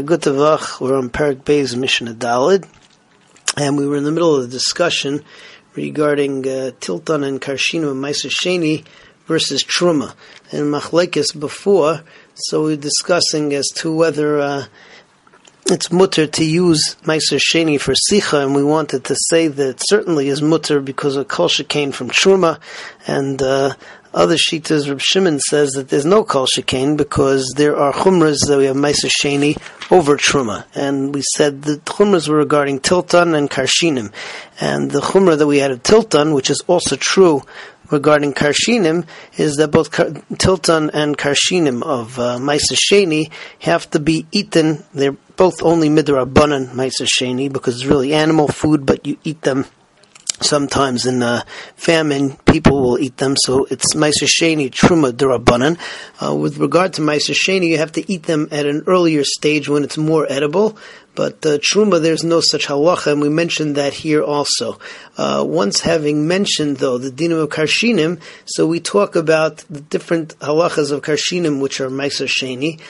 Good Tavach, we're on Parak Bay's Mishnah Dalid, and we were in the middle of the discussion regarding Tiltan and Karshino and Ma'aser Sheni versus Truma and Machlokes before, so we were discussing as to whether it's mutter to use Ma'aser Sheni for Sicha, and we wanted to say that it certainly is mutter because of Kal Shikane from Truma, and other Shitas, Reb Shimon says that there's no Kal Shikane because there are Chumras that we have Ma'aser Sheni over Truma. And we said the Chumras were regarding Tiltan and Karshinim. And the Chumra that we had of Tiltan, which is also true regarding Karshinim, is that both Tiltan and Karshinim of Ma'aser Sheni have to be eaten. They're both only Midrash Banan Ma'aser Sheni because it's really animal food, but you eat them. Sometimes in famine, people will eat them, so it's Ma'aser Sheni, Truma, D'Rabbanan. With regard to Ma'aser Sheni, you have to eat them at an earlier stage when it's more edible, but Truma, there's no such halacha, and we mentioned that here also. Once having mentioned, though, the dinam of Karshinim, so we talk about the different halachas of Karshinim, which are Ma'aser Sheni.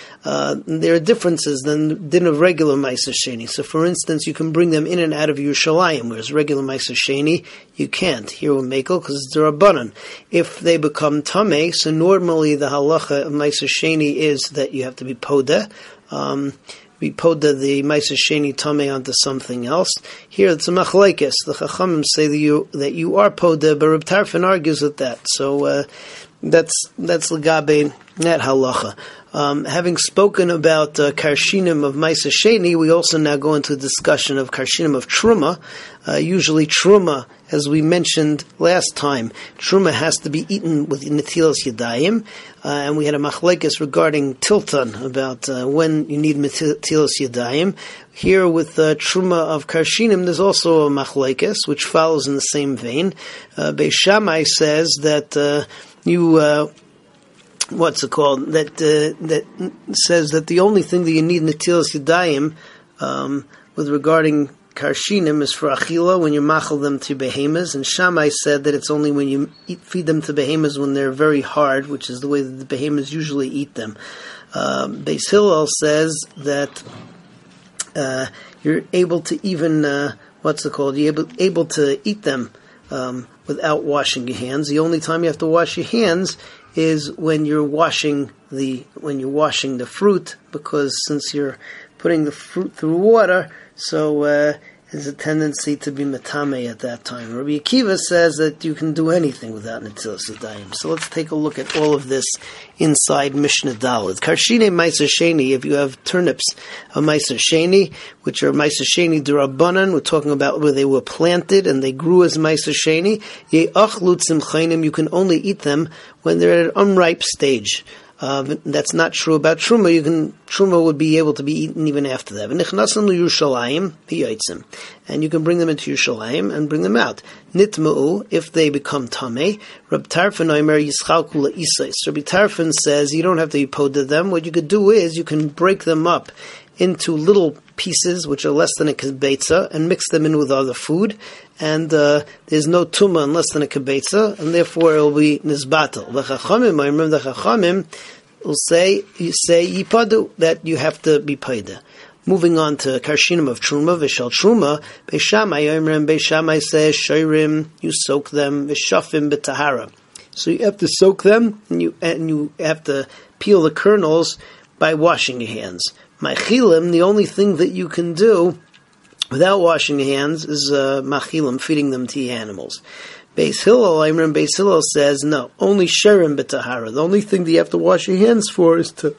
There are differences than the din of regular Ma'aser Sheni. So, for instance, you can bring them in and out of Yerushalayim, whereas regular Ma'aser Sheni, you can't. Here with Makel, because it's D'Rabbanan. If they become Tumei, so normally the halacha of Ma'aser Sheni is that you have to be poda. We poda the Ma'aser Sheni Tumei onto something else. Here it's a Machlokes. The Chachamim say that you are poda, but Reb Tarfon argues with that. So that's Lagabe, that halacha. Having spoken about Karshinim of Ma'aser Sheni, we also now go into a discussion of Karshinim of Truma. Usually Truma, as we mentioned last time, Truma has to be eaten with Netilas Yadayim, and we had a Machlokes regarding Tiltan about when you need Netilas Yadayim. Here with Truma of Karshinim, there's also a Machlokes, which follows in the same vein. Be Shammai says that that says that the only thing that you need Netilas Yadayim with regarding Karshinim is for Achila when you machal them to Behemos, and Shammai said that it's only when you feed them to Behemos when they're very hard, which is the way that the Behemos usually eat them. Beis Hillel says that you're able to even you're able to eat them without washing your hands. The only time you have to wash your hands is when you're washing the fruit, because since you're putting the fruit through water, so there's a tendency to be metame at that time. Rabbi Akiva says that you can do anything without Netilas Yadayim. So let's take a look at all of this inside Mishnah Dalid. Karshine Ma'aser Sheni, if you have turnips of Ma'aser Sheni, which are Ma'aser Sheni D'Rabbanan, we're talking about where they were planted and they grew as Ma'aser Sheni, Ye'achlu tzimcheinim, you can only eat them when they're at an unripe stage. That's not true about Truma. Truma would be able to be eaten even after that. V'nichnasam l'Yerushalayim v'yotzim, and you can bring them into Yerushalayim and bring them out. Nitma'u, if they become tamei. Reb Tarfon omer yischalku la'isais. Rabbi Tarfon says you don't have to be poded them. What you could do is you can break them up into little pieces which are less than a kibbetzah and mix them in with other food, and there's no tumah in less than a kibbetzah, and therefore it will be nizbatel. The Chachamim, I remember the Chachamim will say yipadu, that you have to be paida. Moving on to Karshinim of Truma, Vishal Truma, Beis Shammai Oimrim, Beis Shammai says shoyrim, you soak them, Vishafim b'tahara. So you have to soak them, and you have to peel the kernels by washing your hands. Machilim, the only thing that you can do without washing your hands is machilim, feeding them to your animals. Beis Hillel, I remember Beis Hillel says, no, only sherim b'tahara. The only thing that you have to wash your hands for is to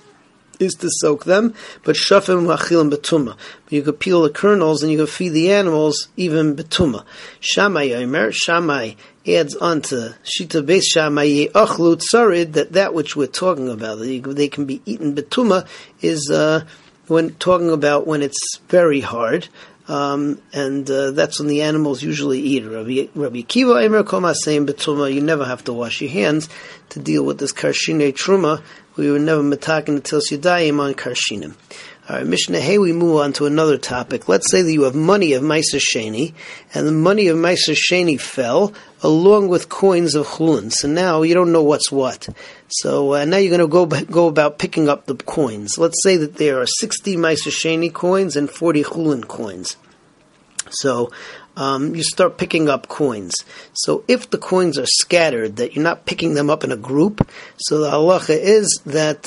soak them, but shafim machilim betumah. You could peel the kernels and you could feed the animals even betumah. Shammai adds on to Shita Beis Shammai ye'achlu tzarid, that which we're talking about, they can be eaten betumah, is when talking about when it's very hard, and that's when the animals usually eat. Rabbi Akiva Emer Koma saying betumah, you never have to wash your hands to deal with this Karshine Truma. We were never metakin Netilas Yadayim on Karshinim. Mishnah, hey, we move on to another topic. Let's say that you have money of Ma'aser Sheni, and the money of Ma'aser Sheni fell along with coins of Chulin. So now you don't know what's what. So now you're going to go about picking up the coins. Let's say that there are 60 Ma'aser Sheni coins and 40 Chulin coins. So you start picking up coins. So if the coins are scattered, that you're not picking them up in a group, so the halacha is that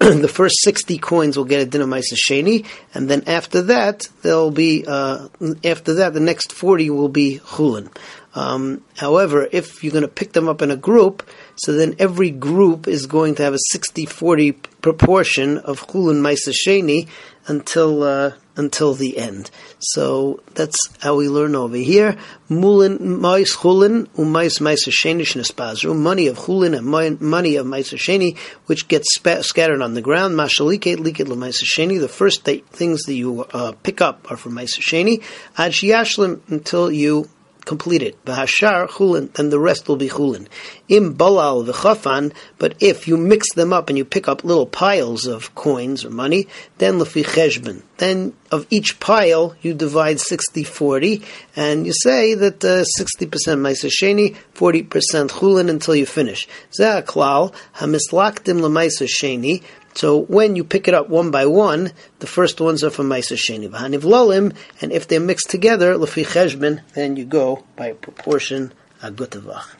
the first 60 coins will get a din of Ma'aser Sheni, and then after that, the next 40 will be Chulin. However, if you're going to pick them up in a group, so then every group is going to have a 60-40 proportion of Chulin Ma'aser Sheni until the end. So that's how we learn over here. Mais Chulin umais Ma'aser Sheni shnespazru, money of Chulin and money of Ma'aser Sheni which gets scattered on the ground. Mashaliket liket leMa'aser Sheni. The first things that you pick up are from Ma'aser Sheni. Ad sheyashlim, until you complete it. V'hashar Chulin, then the rest will be Chulin. Im balal v'chafan, but if you mix them up and you pick up little piles of coins or money, then lefi cheshbon. Then of each pile you divide 60-40, and you say that 60% Ma'aser Sheni, 40% Chulin until you finish. Zeh klal hamislaktim leMa'aser Sheni. So when you pick it up one by one, the first ones are from Ma'aser Sheni. V'hanivlalim, and if they're mixed together, lefi cheshbon, then you go by proportion agutavach.